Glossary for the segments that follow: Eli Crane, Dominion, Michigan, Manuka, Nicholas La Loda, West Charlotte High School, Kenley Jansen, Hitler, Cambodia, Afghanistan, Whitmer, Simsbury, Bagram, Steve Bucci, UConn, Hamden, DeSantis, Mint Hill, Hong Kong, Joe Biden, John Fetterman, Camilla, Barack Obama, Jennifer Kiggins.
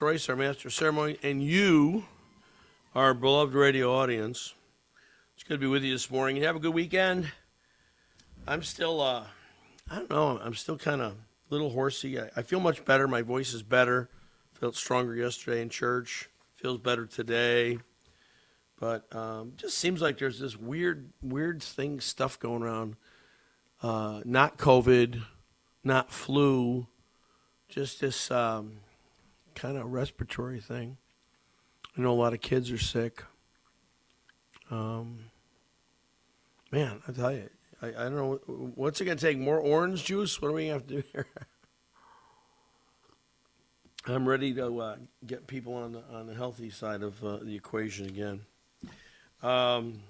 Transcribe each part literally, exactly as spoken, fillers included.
Grace, our master of ceremony, and you, our beloved radio audience. It's good to be with you this morning. Have a good weekend. I'm still, uh, I don't know, I'm still kind of a little horsey. I, I feel much better. My voice is better. Felt stronger yesterday in church. Feels better today. But um, just seems like there's this weird, weird thing, stuff going around. Uh, not COVID, not flu, just this... Um, kind of respiratory thing. I know a lot of kids are sick. Um, man, I tell you, I, I don't know. What's it going to take? More orange juice? What do we have to do here? I'm ready to uh, get people on the on the healthy side of uh, the equation again. Um,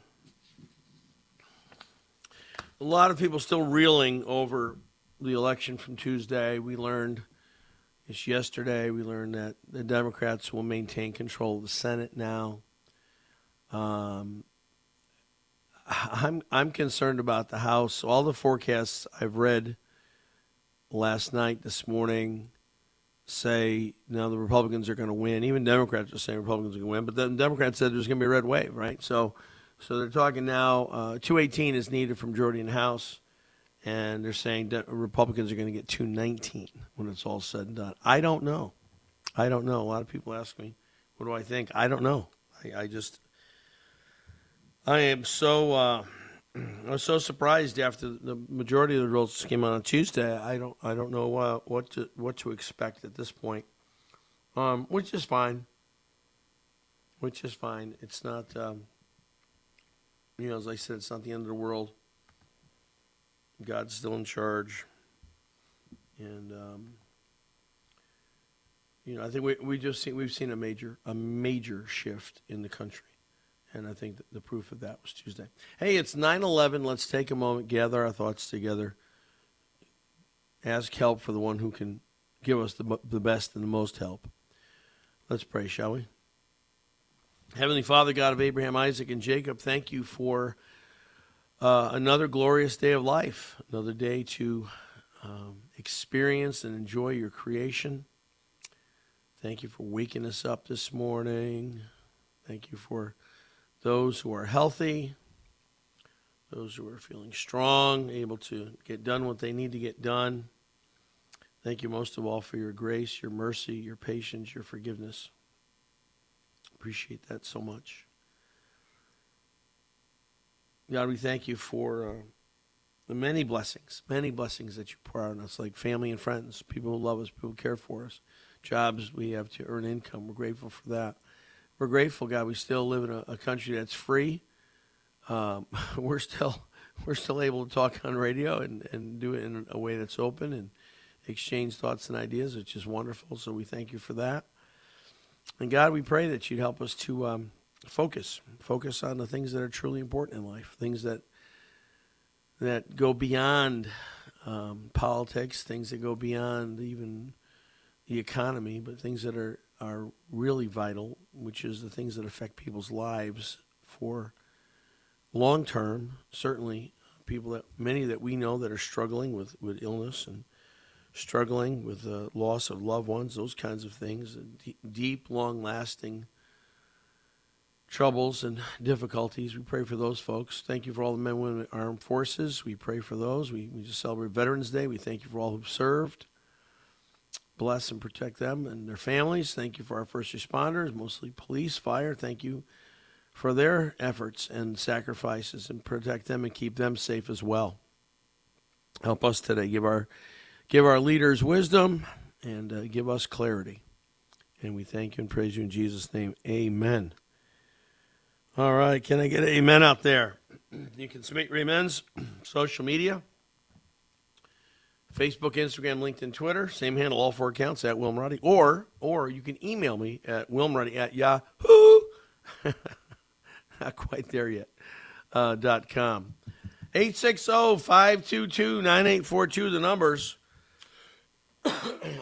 a lot of people still reeling over the election from Tuesday. We learned. It's yesterday we learned that the Democrats will maintain control of the Senate now. Um, I'm I'm concerned about the House. All the forecasts I've read last night, this morning, say now the Republicans are going to win. Even Democrats are saying Republicans are going to win, but then Democrats said there's going to be a red wave, right? So, so they're talking now. Uh, two eighteen is needed from majority in the House. And they're saying that Republicans are going to get two nineteen when it's all said and done. I don't know. I don't know. A lot of people ask me, what do I think? I don't know. I, I just, I am so, uh, I was so surprised after the majority of the results came out on Tuesday. I don't, I don't know uh, what to, what to expect at this point, um, which is fine. Which is fine. It's not, um, you know, as I said, it's not the end of the world. God's still in charge, and um, you know I think we we just see, we've seen a major a major shift in the country, and I think that the proof of that was Tuesday. Hey, it's nine eleven. Let's take a moment, gather our thoughts together, ask help for the one who can give us the the best and the most help. Let's pray, shall we? Heavenly Father, God of Abraham, Isaac, and Jacob, thank you for. Uh, another glorious day of life, another day to um, experience and enjoy your creation. Thank you for waking us up this morning. Thank you for those who are healthy, those who are feeling strong, able to get done what they need to get done. Thank you most of all for your grace, your mercy, your patience, your forgiveness. Appreciate that so much. God, we thank you for uh, the many blessings, many blessings that you pour out on us, like family and friends, people who love us, people who care for us, jobs we have to earn income. We're grateful for that. We're grateful, God, we still live in a, a country that's free. Um, we're still we're still able to talk on radio and, and do it in a way that's open and exchange thoughts and ideas, which is wonderful. So we thank you for that. And God, we pray that you'd help us to... Um, Focus. Focus on the things that are truly important in life, things that that go beyond um, politics, things that go beyond even the economy, but things that are, are really vital, which is the things that affect people's lives for long term, certainly people that many that we know that are struggling with, with illness and struggling with the loss of loved ones, those kinds of things, deep, long-lasting troubles and difficulties. We pray for those folks. Thank you for all the men and women in the armed forces. We pray for those. We, we just celebrate Veterans Day. We thank you for all who've served. Bless and protect them and their families. Thank you for our first responders, mostly police, fire. Thank you for their efforts and sacrifices, and protect them and keep them safe as well. Help us today. Give our give our leaders wisdom and uh, give us clarity. And we thank you and praise you in Jesus' name. Amen. All right, can I get an amen out there? You can submit your amens. Social media, Facebook, Instagram, LinkedIn, Twitter. Same handle, all four accounts, at Will Marotti. Or, or you can email me at willmarotti at yahoo. Not quite there yet. Uh, dot com. eight six zero, five two two, nine eight four two, the numbers.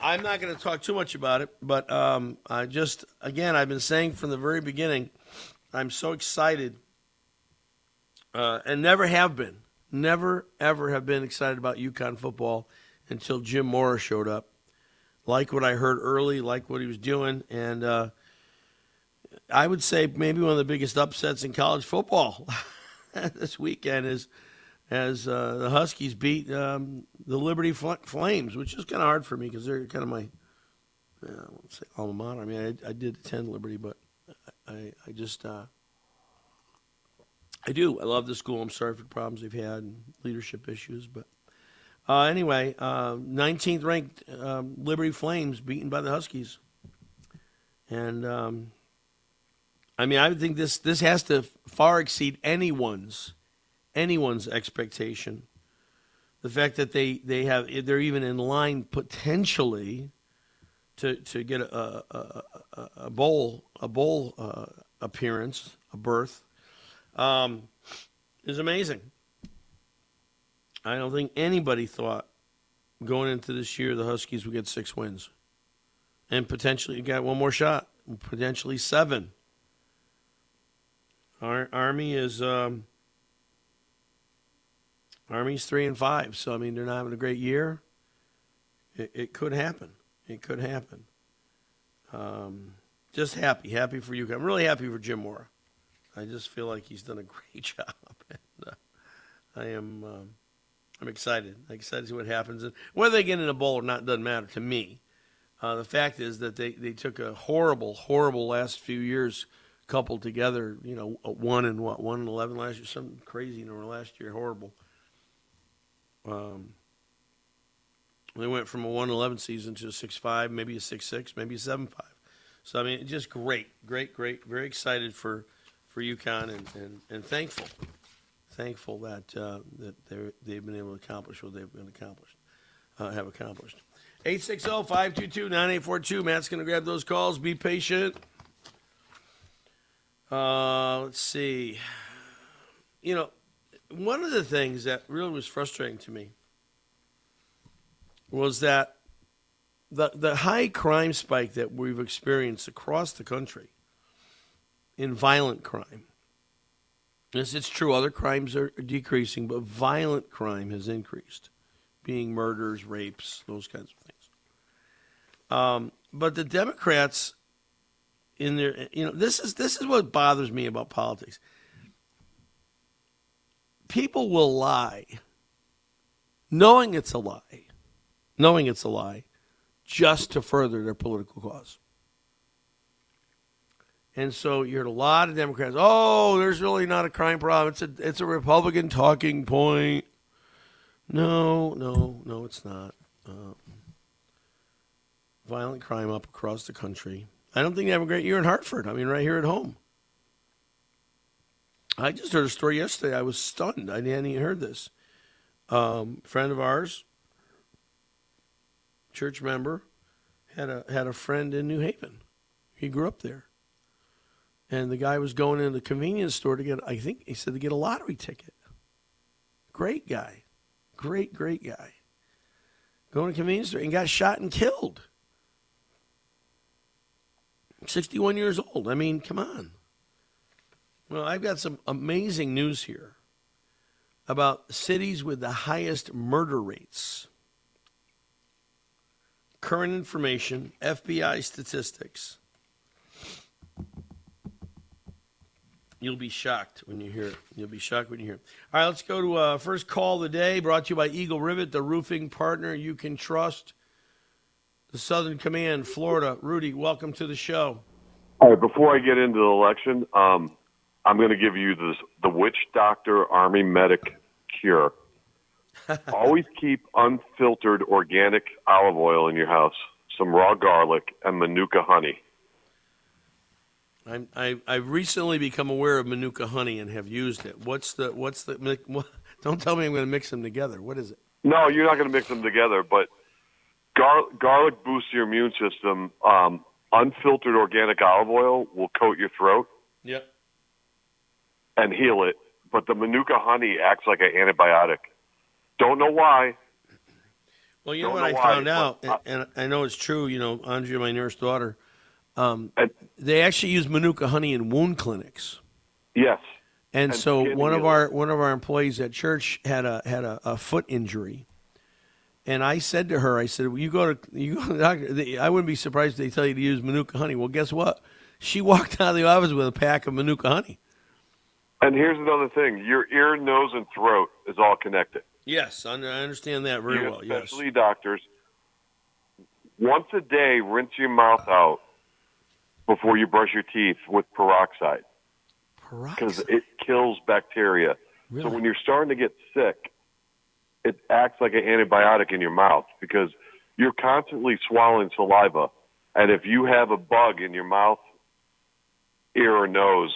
I'm not going to talk too much about it, but um, I just, again, I've been saying from the very beginning, I'm so excited uh, and never have been. Never, ever have been excited about UConn football until Jim Mora showed up. Like what I heard early, like what he was doing. And uh, I would say maybe one of the biggest upsets in college football this weekend is as uh, the Huskies beat um, the Liberty Flames, which is kind of hard for me because they're kind of my, I won't say alma mater. I mean, I, I did attend Liberty, but I, I just... Uh, I do. I love the school. I'm sorry for the problems they've had and leadership issues. But uh, anyway, uh, nineteenth-ranked um, Liberty Flames beaten by the Huskies. And, um, I mean, I would think this, this has to far exceed anyone's anyone's expectation. The fact that they, they have, they're even in line potentially to to get a, a, a, a bowl, a bowl uh, appearance, a berth, Um, is amazing. I don't think anybody thought going into this year the Huskies would get six wins. And potentially, you got one more shot, potentially seven. Our Army is um, Army's three and five, so I mean they're not having a great year. It, it could happen. It could happen. Um, just happy, happy for you. I'm really happy for Jim Mora. I just feel like he's done a great job, and uh, I am um, I'm excited. I'm excited to see what happens. And whether they get in a bowl or not doesn't matter to me. Uh, the fact is that they, they took a horrible, horrible last few years coupled together, you know, one and what, one and eleven last year, something crazy number last year, horrible. Um, they went from a one eleven season to a six five, maybe a six six, maybe a seven five. So, I mean, just great, great, great, very excited for – for UConn, and, and, and thankful, thankful that uh, that they've been able to accomplish what they've been accomplished, uh, have accomplished. eight six zero, five two two, nine eight four two. Matt's going to grab those calls. Be patient. Uh, let's see. You know, one of the things that really was frustrating to me was that the the high crime spike that we've experienced across the country in violent crime. Yes, it's true, other crimes are decreasing, but violent crime has increased, being murders, rapes, those kinds of things. Um, but the Democrats, in their, you know, this is this is what bothers me about politics. People will lie, knowing it's a lie, knowing it's a lie, just to further their political cause. And so you heard a lot of Democrats, oh, there's really not a crime problem. It's a it's a Republican talking point. No, no, no, it's not. Uh, violent crime up across the country. I don't think they have a great year in Hartford. I mean, right here at home. I just heard a story yesterday. I was stunned. I hadn't even heard this. Um, friend of ours, church member, had a had a friend in New Haven. He grew up there. And the guy was going in the convenience store to get, I think he said, to get a lottery ticket. Great guy. Great, great guy. Going to the convenience store and got shot and killed. sixty-one years old. I mean, come on. Well, I've got some amazing news here about cities with the highest murder rates. Current information, F B I statistics. You'll be shocked when you hear it. You'll be shocked when you hear it. All right, let's go to uh, first call of the day, brought to you by Eagle Rivet, the roofing partner you can trust. The Southern Command, Florida. Rudy, welcome to the show. All right, before I get into the election, um, I'm going to give you this, the witch doctor army medic cure. Always keep unfiltered organic olive oil in your house, some raw garlic, and Manuka honey. I'm, I I've recently become aware of Manuka honey and have used it. What's the what's the what, don't tell me I'm going to mix them together. What is it? No, you're not going to mix them together. But gar, garlic boosts your immune system. Um, unfiltered organic olive oil will coat your throat. Yep. And heal it. But the Manuka honey acts like an antibiotic. Don't know why. Well, you don't know what know I why, found out, I, and, and I know it's true. You know, Andrea, my nearest daughter. Um, and, they actually use Manuka honey in wound clinics. Yes. And, and so one of our one of our employees at church had a had a, a foot injury, and I said to her, I said, well, "You go to you go to the doctor. They, I wouldn't be surprised if they tell you to use Manuka honey." Well, guess what? She walked out of the office with a pack of Manuka honey. And here's another thing: your ear, nose, and throat is all connected. Yes, I understand that very well. Yes. Especially doctors. Once a day, rinse your mouth out before you brush your teeth with peroxide. Peroxide? Because it kills bacteria. Really? So when you're starting to get sick, it acts like an antibiotic in your mouth because you're constantly swallowing saliva. And if you have a bug in your mouth, ear, or nose,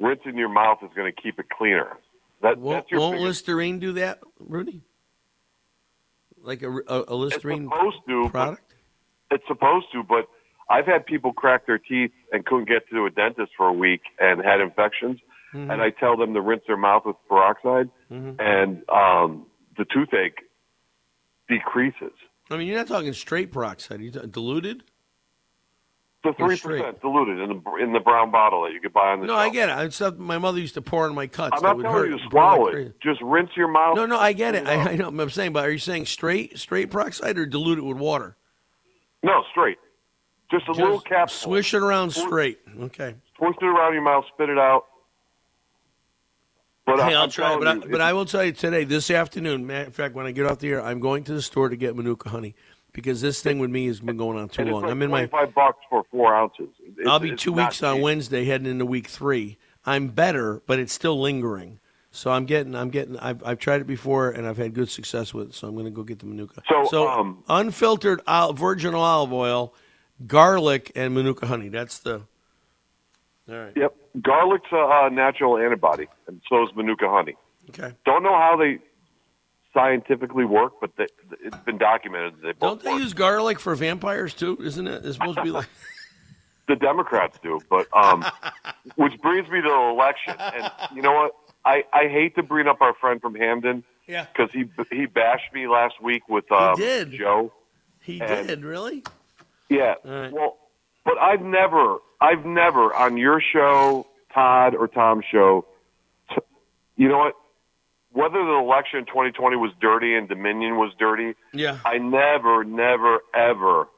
rinsing your mouth is going to keep it cleaner. That, won't that's your won't Listerine do that, Rudy? Like a, a, a Listerine it's to, product? It's supposed to, but I've had people crack their teeth and couldn't get to a dentist for a week and had infections, mm-hmm. and I tell them to rinse their mouth with peroxide, mm-hmm. and um, the toothache decreases. I mean, you're not talking straight peroxide. You're talking diluted? The three percent diluted in the, in the brown bottle that you could buy on the No, shelf. I get it. It's stuff my mother used to pour in my cuts. I'm not would telling hurt. You to swallow it. Crazy. Just rinse your mouth. No, no, I get it. I, I know what I'm saying, but are you saying straight straight peroxide or dilute it with water? No, straight. Just a Just little capsule. Swish it around swish, straight. Okay. Swish it around your mouth, spit it out. But hey, I, I'll I'm try it. But, I, but I will tell you today, this afternoon, matter of fact, when I get off the air, I'm going to the store to get Manuka honey. Because this thing with me has been going on too long. Like I'm in my twenty-five bucks for four ounces. It's, I'll be two weeks on Wednesday, heading into week three. I'm better, but it's still lingering. So I'm getting, I'm getting. I've, I've tried it before, and I've had good success with it. So I'm going to go get the Manuka. So, so um, unfiltered olive, virgin olive oil, garlic, and Manuka honey. That's the. All right. Yep, garlic's a uh, natural antibody, and so is Manuka honey. Okay. Don't know how they. Scientifically work, but they, it's been documented. They Don't they work. Use garlic for vampires too? Isn't it? It's supposed to be like the Democrats do, but um, which brings me to the election. And you know what? I, I hate to bring up our friend from Hamden, yeah, because he he bashed me last week with um, he did. Joe. He and, did really? Yeah. Right. Well, but I've never I've never on your show, Todd or Tom's show. T- you know what? Whether the election in twenty twenty was dirty and Dominion was dirty, yeah. I never, never, ever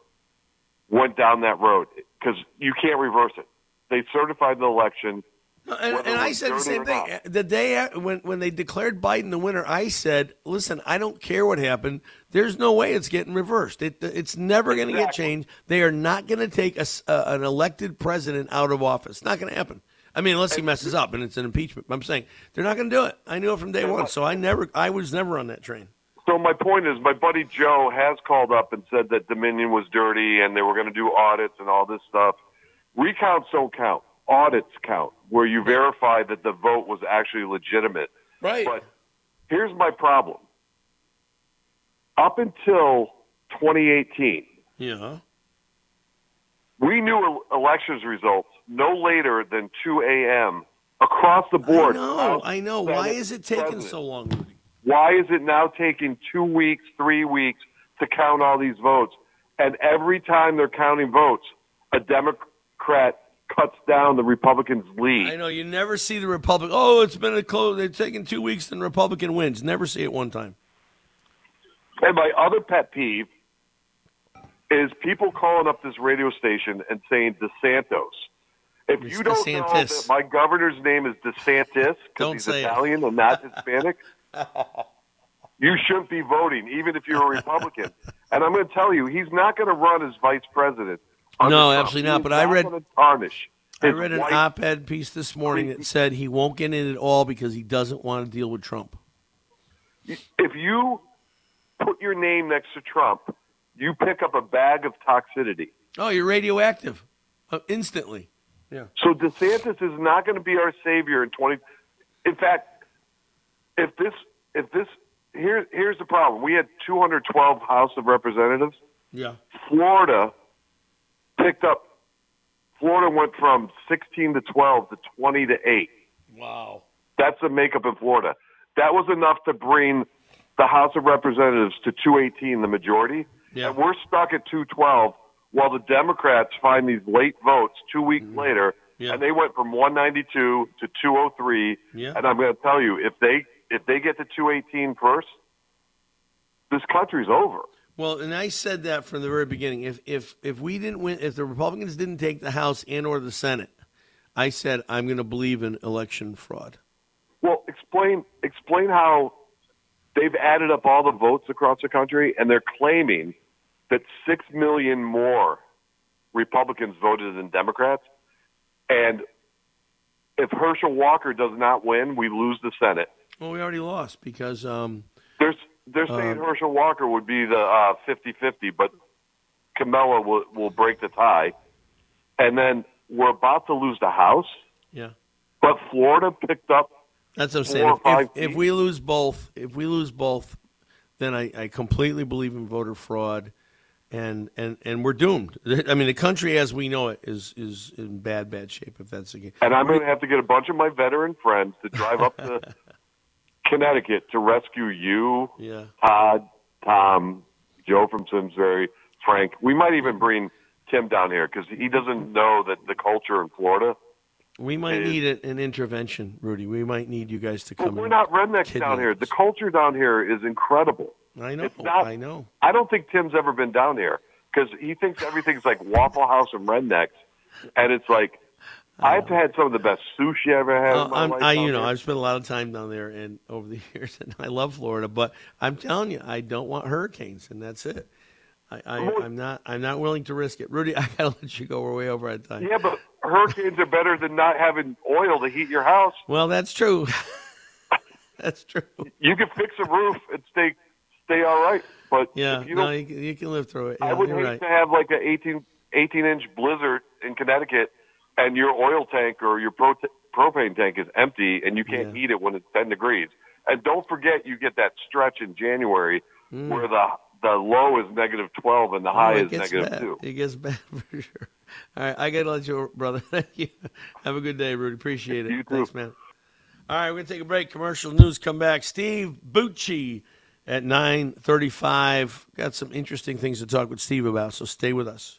went down that road because you can't reverse it. They certified the election. No, and and I said the same thing. Not. The day when, when they declared Biden the winner, I said, listen, I don't care what happened. There's no way it's getting reversed. It, it's never exactly. going to get changed. They are not going to take a, uh, an elected president out of office. It's not going to happen. I mean, unless he messes up and it's an impeachment. I'm saying they're not going to do it. I knew it from day one, so I never, I was never on that train. So my point is, my buddy Joe has called up and said that Dominion was dirty and they were going to do audits and all this stuff. Recounts don't count. Audits count, where you verify that the vote was actually legitimate. Right. But here's my problem. Up until twenty eighteen, yeah, we knew elections results no later than two a.m. across the board. I know, House, I know. Why is it taking president. so long, Rudy? Why is it now taking two weeks, three weeks to count all these votes? And every time they're counting votes, a Democrat cuts down the Republicans' lead. I know. You never see the Republican. Oh, it's been a close. They're taking two weeks and the Republican wins. Never see it one time. And my other pet peeve is people calling up this radio station and saying DeSantis. If it's you don't DeSantis. know that my governor's name is DeSantis because he's Italian it. and not Hispanic, you shouldn't be voting, even if you're a Republican. And I'm going to tell you, he's not going to run as vice president. No, absolutely not. But not I read tarnish. I read an op-ed piece this morning that said he won't get in at all because he doesn't want to deal with Trump. If you put your name next to Trump, you pick up a bag of toxicity. Oh, you're radioactive uh, instantly. Yeah. So DeSantis is not going to be our savior in twenty. In fact, if this, if this, here, here's the problem. We had two hundred twelve House of Representatives. Yeah. Florida picked up. Florida went from sixteen to twelve to twenty to eight. Wow. That's the makeup in Florida. That was enough to bring the House of Representatives to two eighteen, the majority. Yeah. And we're stuck at two twelve. While the Democrats find these late votes two weeks mm-hmm. later, yeah. and they went from one ninety-two to two oh three. Yeah. And I'm going to tell you, if they if they get to two eighteen first, this country's over. Well, and I said that from the very beginning. If if if we didn't win, if the Republicans didn't take the House and or the Senate, I said I'm going to believe in election fraud. Well, explain explain how they've added up all the votes across the country, and they're claiming that six million more Republicans voted than Democrats. And if Herschel Walker does not win, we lose the Senate. Well, we already lost because um, There's, they're saying uh, Herschel Walker would be the uh, fifty-fifty, but Camilla will, will break the tie. And then we're about to lose the House. Yeah. But Florida picked up That's what I'm saying. If, if, if we lose both, if we lose both, then I, I completely believe in voter fraud. And, and and we're doomed. I mean, the country as we know it is is in bad, bad shape if that's the case. And I'm going to have to get a bunch of my veteran friends to drive up to Connecticut to rescue you, yeah. Todd, Tom, Joe from Simsbury, Frank. We might even bring Tim down here because he doesn't know that the culture in Florida. We might is, need an intervention, Rudy. We might need you guys to come. We're not rednecks down here. The culture down here is incredible. I know, not, I know. I don't think Tim's ever been down here because he thinks everything's like Waffle House and rednecks, and it's like uh, I've had some of the best sushi I ever had uh, in my I'm, life. I, you know, there. I've spent a lot of time down there and over the years, and I love Florida, but I'm telling you, I don't want hurricanes, and that's it. I, I, I'm not. I'm not willing to risk it, Rudy. I gotta let you go. We're way over at time. Yeah, but hurricanes are better than not having oil to heat your house. Well, that's true. That's true. You can fix a roof and stay. Stay all right, but yeah, if you no, you can, you can live through it. Yeah, I would hate right. to have like an eighteen, eighteen inch blizzard in Connecticut, and your oil tank or your pro- propane tank is empty, and you can't yeah. heat it when it's ten degrees. And don't forget, you get that stretch in January mm. where the the low is negative twelve and the oh, high is negative bad. two. It gets bad for sure. All right, I gotta let you, brother. Thank you. Have a good day, Rudy. Appreciate it. You too. Thanks, man. All right, we're gonna take a break. Commercial news. Come back, Steve Bucci. At nine thirty-five, got some interesting things to talk with Steve about, so stay with us.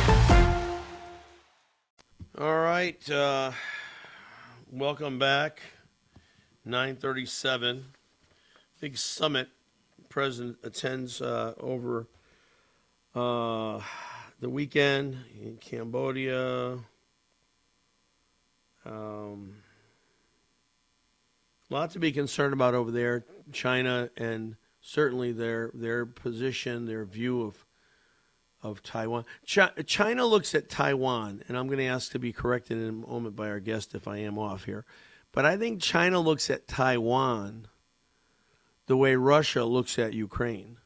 All right, uh, welcome back, nine thirty-seven, big summit the president attends uh, over uh, the weekend in Cambodia, um, a lot to be concerned about over there, China, and certainly their, their position, their view of of Taiwan. Chi- China looks at Taiwan, and I'm going to ask to be corrected in a moment by our guest if I am off here. But I think China looks at Taiwan the way Russia looks at Ukraine.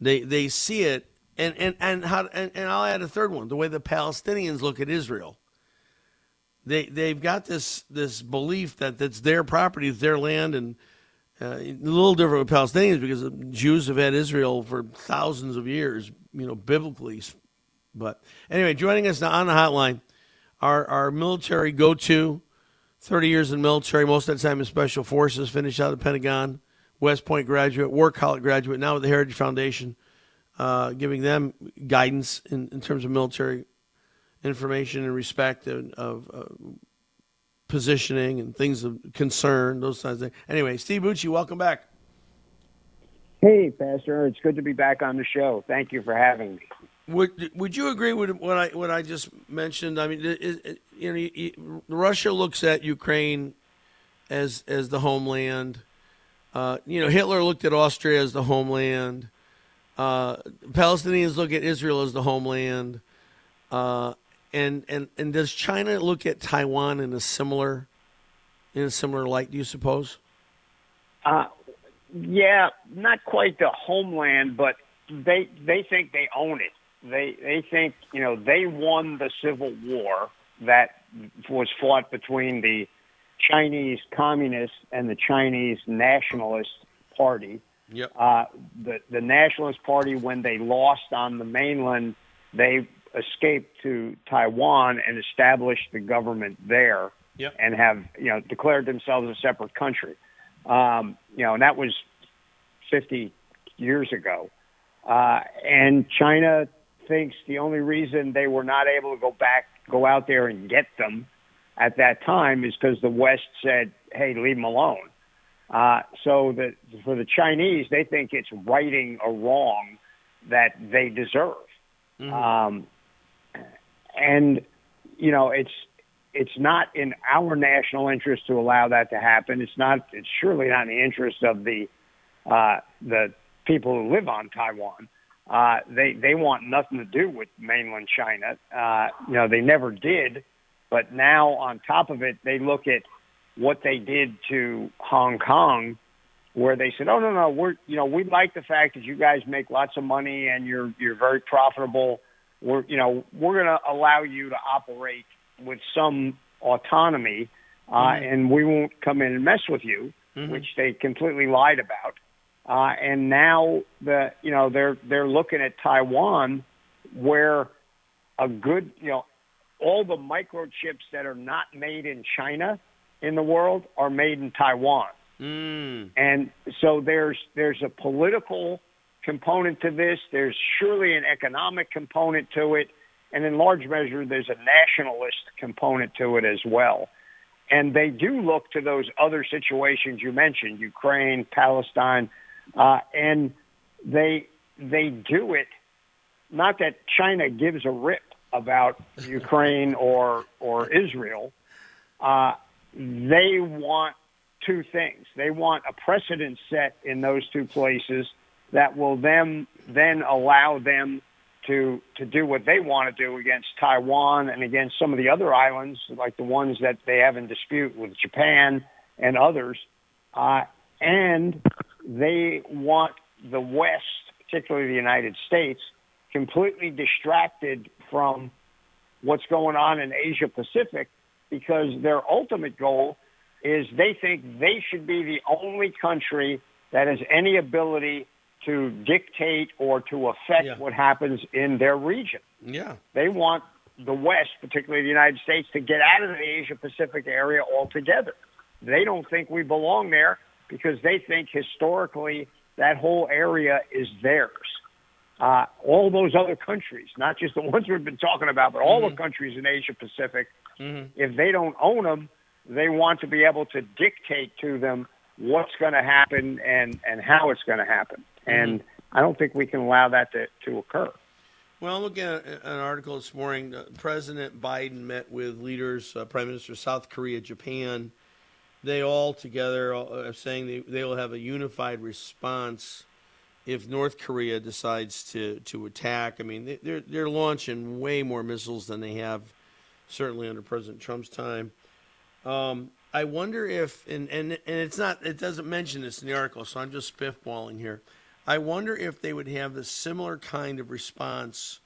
They they see it, and and and how and, and I'll add a third one: the way the Palestinians look at Israel. They they've got this this belief that that's their property, their land, and uh, a little different with Palestinians because Jews have had Israel for thousands of years, you know, biblically. But anyway, joining us now on the hotline, our our military go-to. Thirty years in military, most of the time in special forces. Finished out of the Pentagon, West Point graduate, War College graduate. Now with the Heritage Foundation, uh, giving them guidance in, in terms of military information and respect of, of uh, positioning and things of concern. Those kinds of things. Anyway, Steve Bucci, welcome back. Hey, Pastor, it's good to be back on the show. Thank you for having me. Would would you agree with what I what I just mentioned? I mean, is, you know, Russia looks at Ukraine as as the homeland. Uh, you know, Hitler looked at Austria as the homeland. Uh, Palestinians look at Israel as the homeland. Uh, and and and does China look at Taiwan in a similar in a similar light? Do you suppose? Uh, yeah, not quite the homeland, but they they think they own it. They they think, you know, they won the civil war that was fought between the Chinese Communists and the Chinese Nationalist Party. Yep. Uh, the, the Nationalist Party, when they lost on the mainland, they escaped to Taiwan and established the government there. Yep. And have, you know, declared themselves a separate country. Um, you know, and that was fifty years ago. Uh, and China thinks the only reason they were not able to go back, go out there and get them at that time is because the West said, hey, leave them alone. Uh, so that for the Chinese, they think it's righting a wrong that they deserve. Mm-hmm. Um, and, you know, it's it's not in our national interest to allow that to happen. It's not. It's surely not in the interest of the uh, the people who live on Taiwan. Uh, they, they want nothing to do with mainland China. Uh, you know, they never did, but now on top of it, they look at what they did to Hong Kong, where they said, oh, no, no, we're, you know, we like the fact that you guys make lots of money and you're, you're very profitable. We're, you know, we're going to allow you to operate with some autonomy, uh, mm-hmm. and we won't come in and mess with you, mm-hmm. which they completely lied about. Uh, and now the you know they're they're looking at Taiwan, where a good you know all the microchips that are not made in China in the world are made in Taiwan. Mm. And so there's there's a political component to this. There's surely an economic component to it, and in large measure there's a nationalist component to it as well. And they do look to those other situations you mentioned, Ukraine, Palestine. Uh, and they they do it, not that China gives a rip about Ukraine or or Israel. Uh, they want two things. They want a precedent set in those two places that will them, then allow them to to do what they want to do against Taiwan and against some of the other islands, like the ones that they have in dispute with Japan and others. Uh, and... They want the West, particularly the United States, completely distracted from what's going on in Asia Pacific, because their ultimate goal is they think they should be the only country that has any ability to dictate or to affect yeah. what happens in their region. Yeah. They want the West, particularly the United States, to get out of the Asia Pacific area altogether. They don't think we belong there, because they think historically that whole area is theirs. Uh, all those other countries, not just the ones we've been talking about, but all mm-hmm. the countries in Asia Pacific, mm-hmm. if they don't own them, they want to be able to dictate to them what's going to happen and, and how it's going to happen. Mm-hmm. And I don't think we can allow that to, to occur. Well, looking at an article this morning, uh, President Biden met with leaders, uh, Prime Minister of South Korea, Japan. They all together are saying they, they will have a unified response if North Korea decides to, to attack. I mean, they're they're launching way more missiles than they have, certainly under President Trump's time. Um, I wonder if, and, and and it's not, it doesn't mention this in the article, so I'm just spitballing here. I wonder if they would have a similar kind of response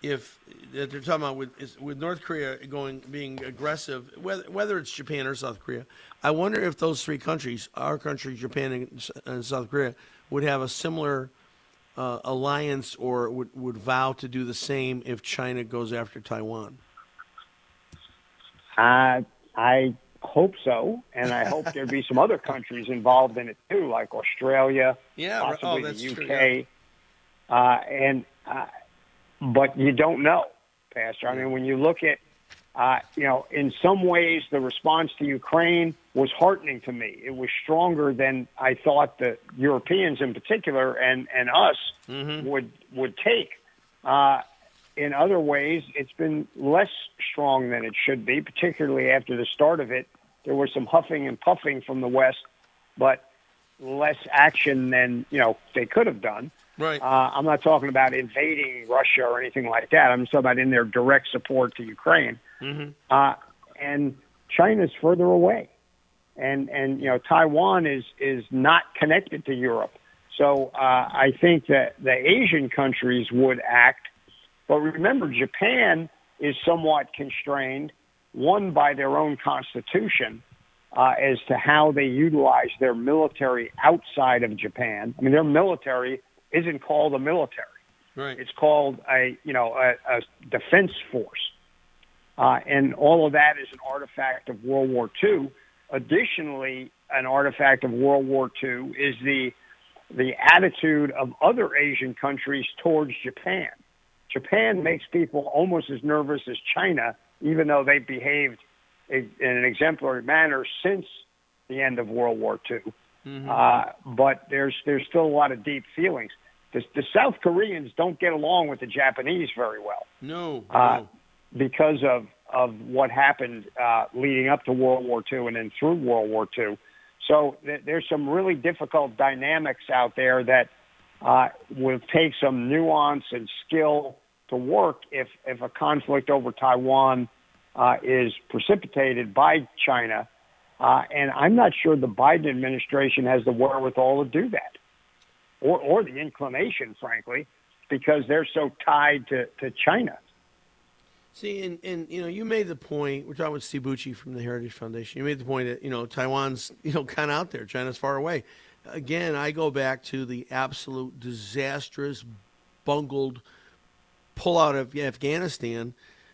if that they're talking about with is, with North Korea going being aggressive, whether whether it's Japan or South Korea. I wonder if those three countries, our country, Japan, and, and South Korea, would have a similar uh, alliance or would, would vow to do the same if China goes after Taiwan. I I hope so, and I hope there'd be some other countries involved in it too, like Australia, yeah, possibly oh, the U K. True, yeah. uh, and uh, but you don't know, Pastor. I mean, when you look at, uh, you know, in some ways the response to Ukraine was heartening to me. It was stronger than I thought the Europeans in particular and, and us mm-hmm. would would take. Uh, in other ways, it's been less strong than it should be, particularly after the start of it. There was some huffing and puffing from the West, but less action than, you know, they could have done. Right. Uh, I'm not talking about invading Russia or anything like that. I'm talking about in their direct support to Ukraine. Mm-hmm. Uh, and China's further away. And, and you know, Taiwan is, is not connected to Europe. So uh, I think that the Asian countries would act. But remember, Japan is somewhat constrained, one, by their own constitution uh, as to how they utilize their military outside of Japan. I mean, their military isn't called a military. Right. It's called a, you know, a, a defense force. Uh, and all of that is an artifact of World War Two. Additionally, an artifact of World War Two is the the attitude of other Asian countries towards Japan. Japan makes people almost as nervous as China, even though they behaved in an exemplary manner since the end of World War Two. Mm-hmm. Uh, but there's there's still a lot of deep feelings. The, the South Koreans don't get along with the Japanese very well. No, uh, no. because of, of what happened uh, leading up to World War Two and then through World War Two. So th- there's some really difficult dynamics out there that uh, will take some nuance and skill to work if, if a conflict over Taiwan uh, is precipitated by China. Uh, and I'm not sure the Biden administration has the wherewithal to do that or, or the inclination, frankly, because they're so tied to, to China. See, and, and, you know, you made the point, we're talking with Steve Bucci from the Heritage Foundation, you made the point that, you know, Taiwan's, you know, kind of out there, China's far away. Again, I go back to the absolute disastrous, bungled pullout of Afghanistan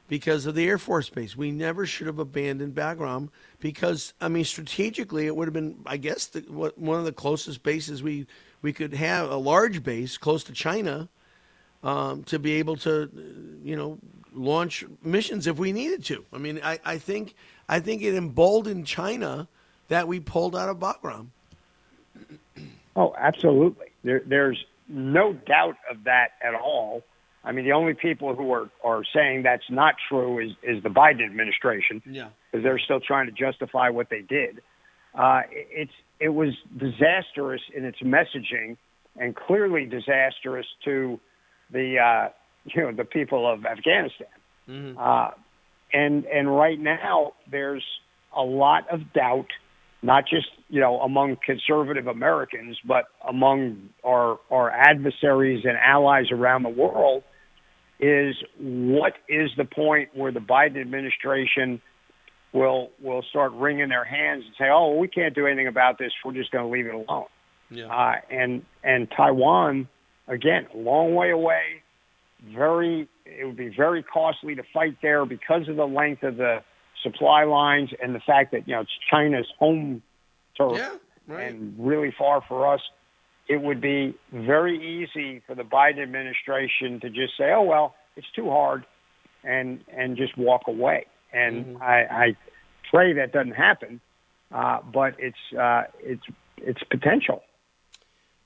because of the Air Force Base. We never should have abandoned Bagram because, I mean, strategically, it would have been, I guess, the, one of the closest bases we, we could have, a large base close to China, um, to be able to, you know, launch missions if we needed to. I mean, I, I think I think it emboldened China that we pulled out of Bagram. Oh, absolutely. There, there's no doubt of that at all. I mean, the only people who are, are saying that's not true is, is the Biden administration. Yeah, because they're still trying to justify what they did. Uh, it's it was disastrous in its messaging and clearly disastrous to the uh, you know, the people of Afghanistan. Mm-hmm. Uh, and and right now there's a lot of doubt, not just, you know, among conservative Americans, but among our, our adversaries and allies around the world, is what is the point where the Biden administration will will start wringing their hands and say, oh, well, we can't do anything about this. We're just going to leave it alone. Yeah. Uh, and and Taiwan, again, a long way away. Very, it would be very costly to fight there because of the length of the supply lines and the fact that, you know, it's China's home turf, yeah, right, and really far for us. It would be very easy for the Biden administration to just say, oh, well, it's too hard, and and just walk away. And mm-hmm. I, I pray that doesn't happen, uh, but it's uh, it's it's potential.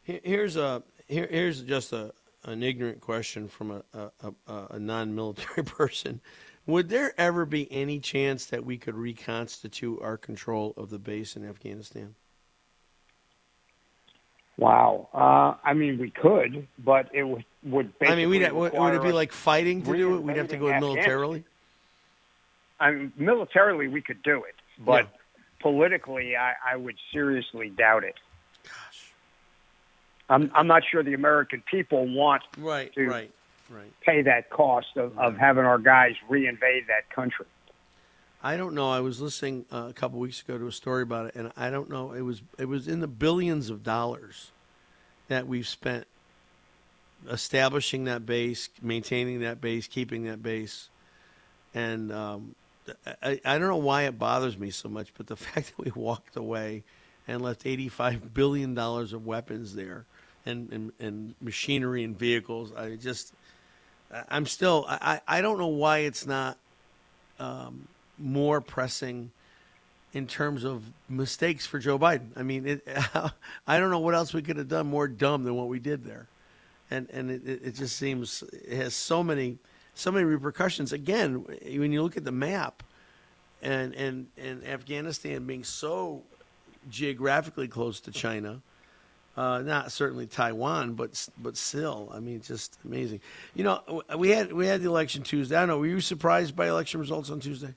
Here's a here, here's just a. an ignorant question from a, a, a, a non-military person. Would there ever be any chance that we could reconstitute our control of the base in Afghanistan? Wow. Uh, I mean, we could, but it would, would basically I mean, we'd, would, would it be like fighting to do it? We'd have to go in militarily? I mean, militarily, we could do it, but yeah. politically, I, I would seriously doubt it. Gosh. I'm, I'm not sure the American people want right, to right, right. pay that cost of, right. of having our guys reinvade that country. I don't know. I was listening uh, a couple weeks ago to a story about it, and I don't know. It was it was in the billions of dollars that we've spent establishing that base, maintaining that base, keeping that base. And um, I, I don't know why it bothers me so much, but the fact that we walked away and left eighty-five billion dollars of weapons there and, and, and machinery and vehicles, I just – I'm still I, – I don't know why it's not um, – more pressing in terms of mistakes for Joe Biden. I mean, it, I don't know what else we could have done more dumb than what we did there. And and it, it just seems it has so many so many repercussions. Again, when you look at the map and, and, and Afghanistan being so geographically close to China, uh, not certainly Taiwan, but but still, I mean, just amazing. You know, we had, we had the election Tuesday. I don't know, were you surprised by election results on Tuesday?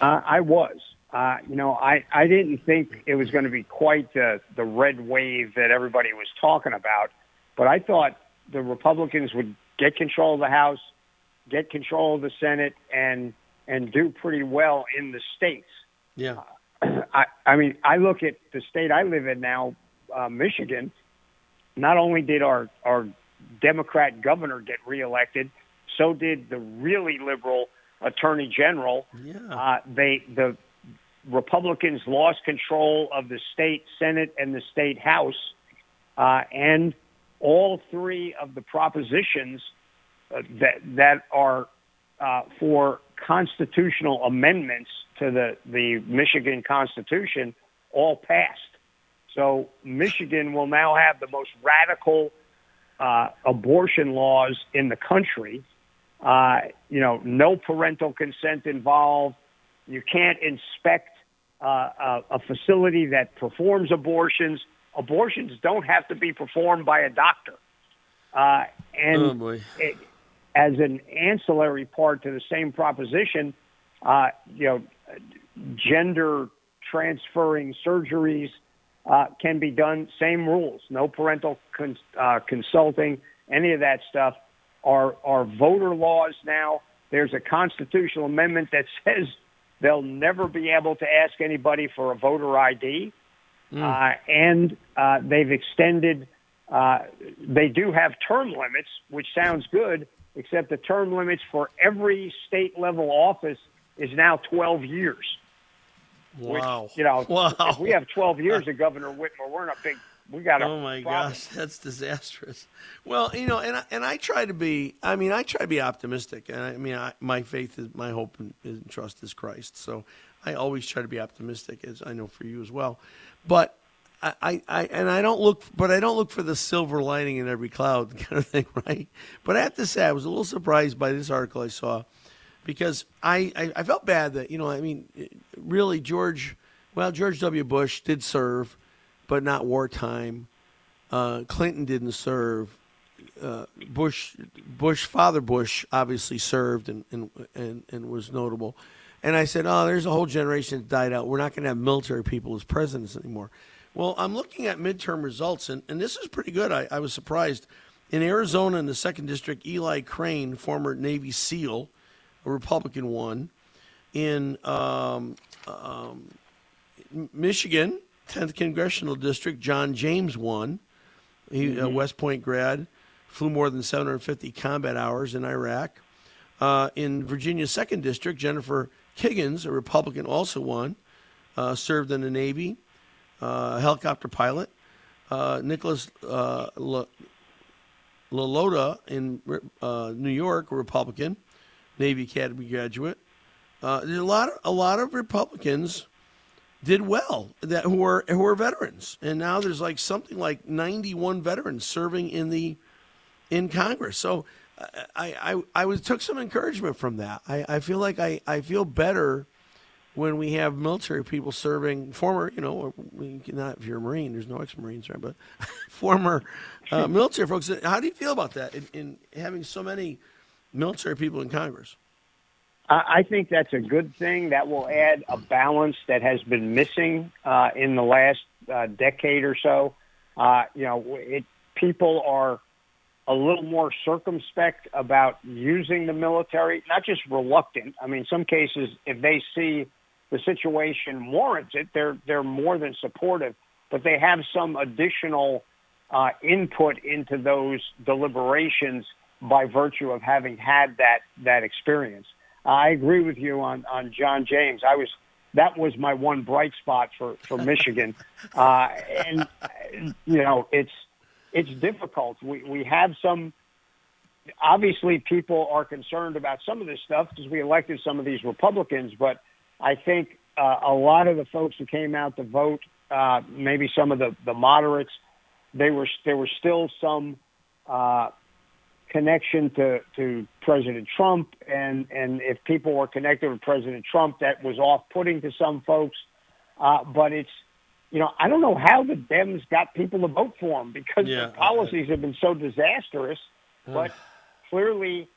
Uh, I was. Uh, you know, I, I didn't think it was going to be quite the, the red wave that everybody was talking about, but I thought the Republicans would get control of the House, get control of the Senate, and and do pretty well in the states. Yeah. Uh, I, I mean, I look at the state I live in now, uh, Michigan. Not only did our, our Democrat governor get reelected, so did the really liberal Attorney General. Yeah. Uh, they the Republicans lost control of the state Senate and the state House, uh, and all three of the propositions uh, that that are uh, for constitutional amendments to the, the Michigan Constitution all passed. So Michigan will now have the most radical uh, abortion laws in the country. Uh, you know, no parental consent involved. You can't inspect uh, a, a facility that performs abortions. Abortions don't have to be performed by a doctor. Uh, and oh boy. It, as an ancillary part to the same proposition, uh, you know, gender transferring surgeries uh, can be done. Same rules, no parental cons- uh, consulting, any of that stuff. Our, our voter laws now, there's a constitutional amendment that says they'll never be able to ask anybody for a voter I D. Mm. Uh, and uh, they've extended, uh, they do have term limits, which sounds good, except the term limits for every state-level office is now twelve years. Wow. Which, you know, wow. If we have twelve years of Governor Whitmer, we're in a big... We got oh my problem. Gosh, that's disastrous. Well, you know, and I, and I try to be. I mean, I try to be optimistic. And I, I mean, I, my faith is my hope and, and trust is Christ. So I always try to be optimistic, as I know for you as well. But I, I, I and I don't look, but I don't look for the silver lining in every cloud kind of thing, right? But I have to say, I was a little surprised by this article I saw because I, I, I felt bad that you know, I mean, really George, well, George W. Bush did serve. But not wartime. Uh, Clinton didn't serve. Uh, Bush, Bush, Father Bush obviously served and, and and and was notable. And I said, oh, there's a whole generation that died out. We're not going to have military people as presidents anymore. Well, I'm looking at midterm results, and, and this is pretty good. I, I was surprised. In Arizona, in the second district, Eli Crane, former Navy SEAL, a Republican, won. In um, um, Michigan, tenth Congressional District, John James won. He a West Point grad, flew more than seven hundred fifty combat hours in Iraq. Uh, in Virginia's second District, Jennifer Kiggins, a Republican, also won, uh, served in the Navy, uh, helicopter pilot. Uh, Nicholas uh, La Loda in uh, New York, a Republican, Navy Academy graduate. Uh, there's a lot of, a lot of Republicans did well that who are who are veterans, and now there's like something like ninety-one veterans serving in the in Congress. So I I I was took some encouragement from that. I, I feel like I I feel better when we have military people serving, former, you know, not if you're a Marine, there's no ex-Marines, right? But former uh, military folks. How do you feel about that in, in having so many military people in Congress? I think that's a good thing. That will add a balance that has been missing uh, in the last uh, decade or so. Uh, you know, it, people are a little more circumspect about using the military, not just reluctant. I mean, in some cases, if they see the situation warrants it, they're they're more than supportive, but they have some additional uh, input into those deliberations by virtue of having had that that experience. I agree with you on, on John James. I was that was my one bright spot for, for Michigan, uh, and you know it's it's difficult. We we have some obviously people are concerned about some of this stuff because we elected some of these Republicans, but I think uh, a lot of the folks who came out to vote, uh, maybe some of the, the moderates, they were there were still some. Uh, connection to, to President Trump, and, and if people were connected with President Trump, that was off-putting to some folks. Uh, but it's, you know, I don't know how the Dems got people to vote for him because yeah, the policies have been so disastrous, but clearly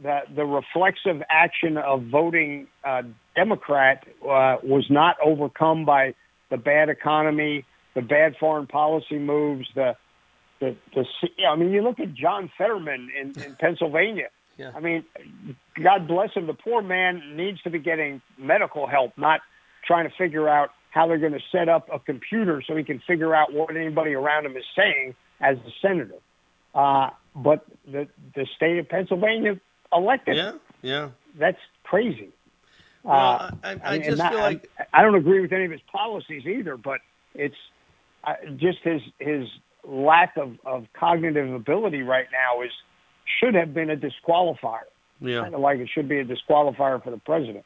the, the reflexive action of voting uh, Democrat uh, was not overcome by the bad economy, the bad foreign policy moves, the To, to see, I mean, you look at John Fetterman in, in Pennsylvania. Yeah. I mean, God bless him. The poor man needs to be getting medical help, not trying to figure out how they're going to set up a computer so he can figure out what anybody around him is saying as a senator. Uh, but the the state of Pennsylvania elected. Yeah, yeah. That's crazy. Well, uh, I, I just not, feel like I, I don't agree with any of his policies either, but it's uh, just his his. lack of, of cognitive ability right now is should have been a disqualifier. Yeah. Kind of like it should be a disqualifier for the president.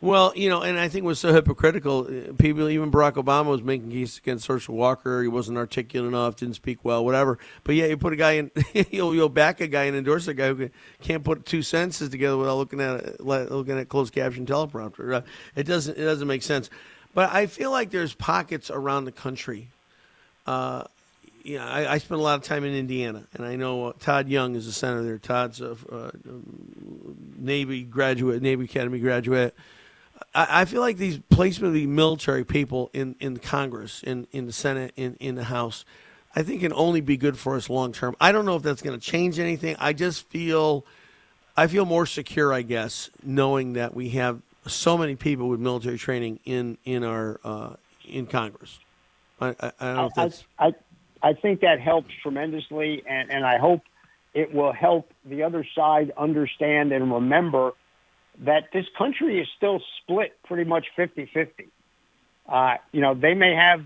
Well, you know, and I think it was so hypocritical. People, even Barack Obama was making cases against Herschel Walker. He wasn't articulate enough, didn't speak well, whatever. But, yeah, you put a guy in, you'll, you'll back a guy and endorse a guy who can't put two sentences together without looking at looking at closed caption teleprompter. It doesn't, it doesn't make sense. But I feel like there's pockets around the country. Uh, Yeah, I, I spent a lot of time in Indiana, and I know uh, Todd Young is a senator there. Todd's a uh, Navy graduate, Navy Academy graduate. I, I feel like these placement of the military people in, in Congress, in, in the Senate, in, in the House, I think can only be good for us long term. I don't know if that's going to change anything. I just feel, I feel more secure, I guess, knowing that we have so many people with military training in in our uh, in Congress. I, I, I don't know if that's. I, I, I think that helps tremendously, and, and I hope it will help the other side understand and remember that this country is still split pretty much fifty-fifty. Uh, you know, they may have,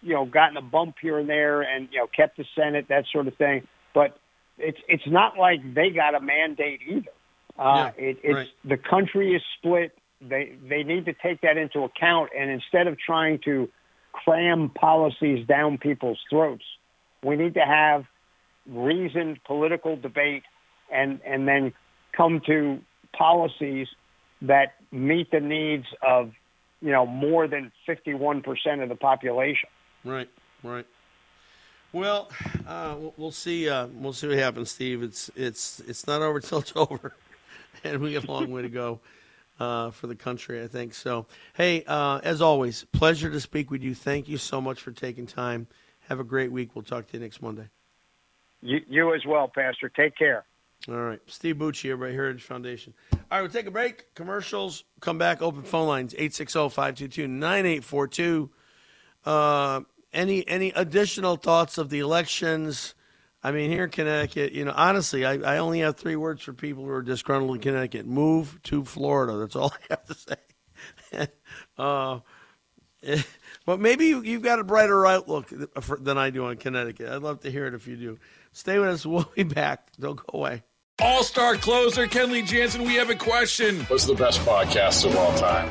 you know, gotten a bump here and there and, you know, kept the Senate, that sort of thing, but it's it's not like they got a mandate either. Uh, yeah, it, it's right. The country is split. They, they need to take that into account, and instead of trying to cram policies down people's throats, we need to have reasoned political debate and, and then come to policies that meet the needs of, you know, more than fifty-one percent of the population. Right, right. Well, uh, we'll see. Uh, we'll see what happens, Steve. It's it's it's not over till it's over, and we have a long way to go. Uh, for the country, I think. So, hey, uh, as always, pleasure to speak with you. Thank you so much for taking time. Have a great week. We'll talk to you next Monday. You, you as well, Pastor. Take care. All right. Steve Bucci, everybody, Heritage Foundation. All right, we'll take a break. Commercials, come back, open phone lines, eight six zero, five two two, nine eight four two. Uh, any, any additional thoughts of the elections? I mean, here in Connecticut, you know, honestly, I, I only have three words for people who are disgruntled in Connecticut. Move to Florida. That's all I have to say. uh, but maybe you, you've got a brighter outlook than I do on Connecticut. I'd love to hear it if you do. Stay with us. We'll be back. Don't go away. All-star closer Kenley Jansen, we have a question. What's the best podcast of all time?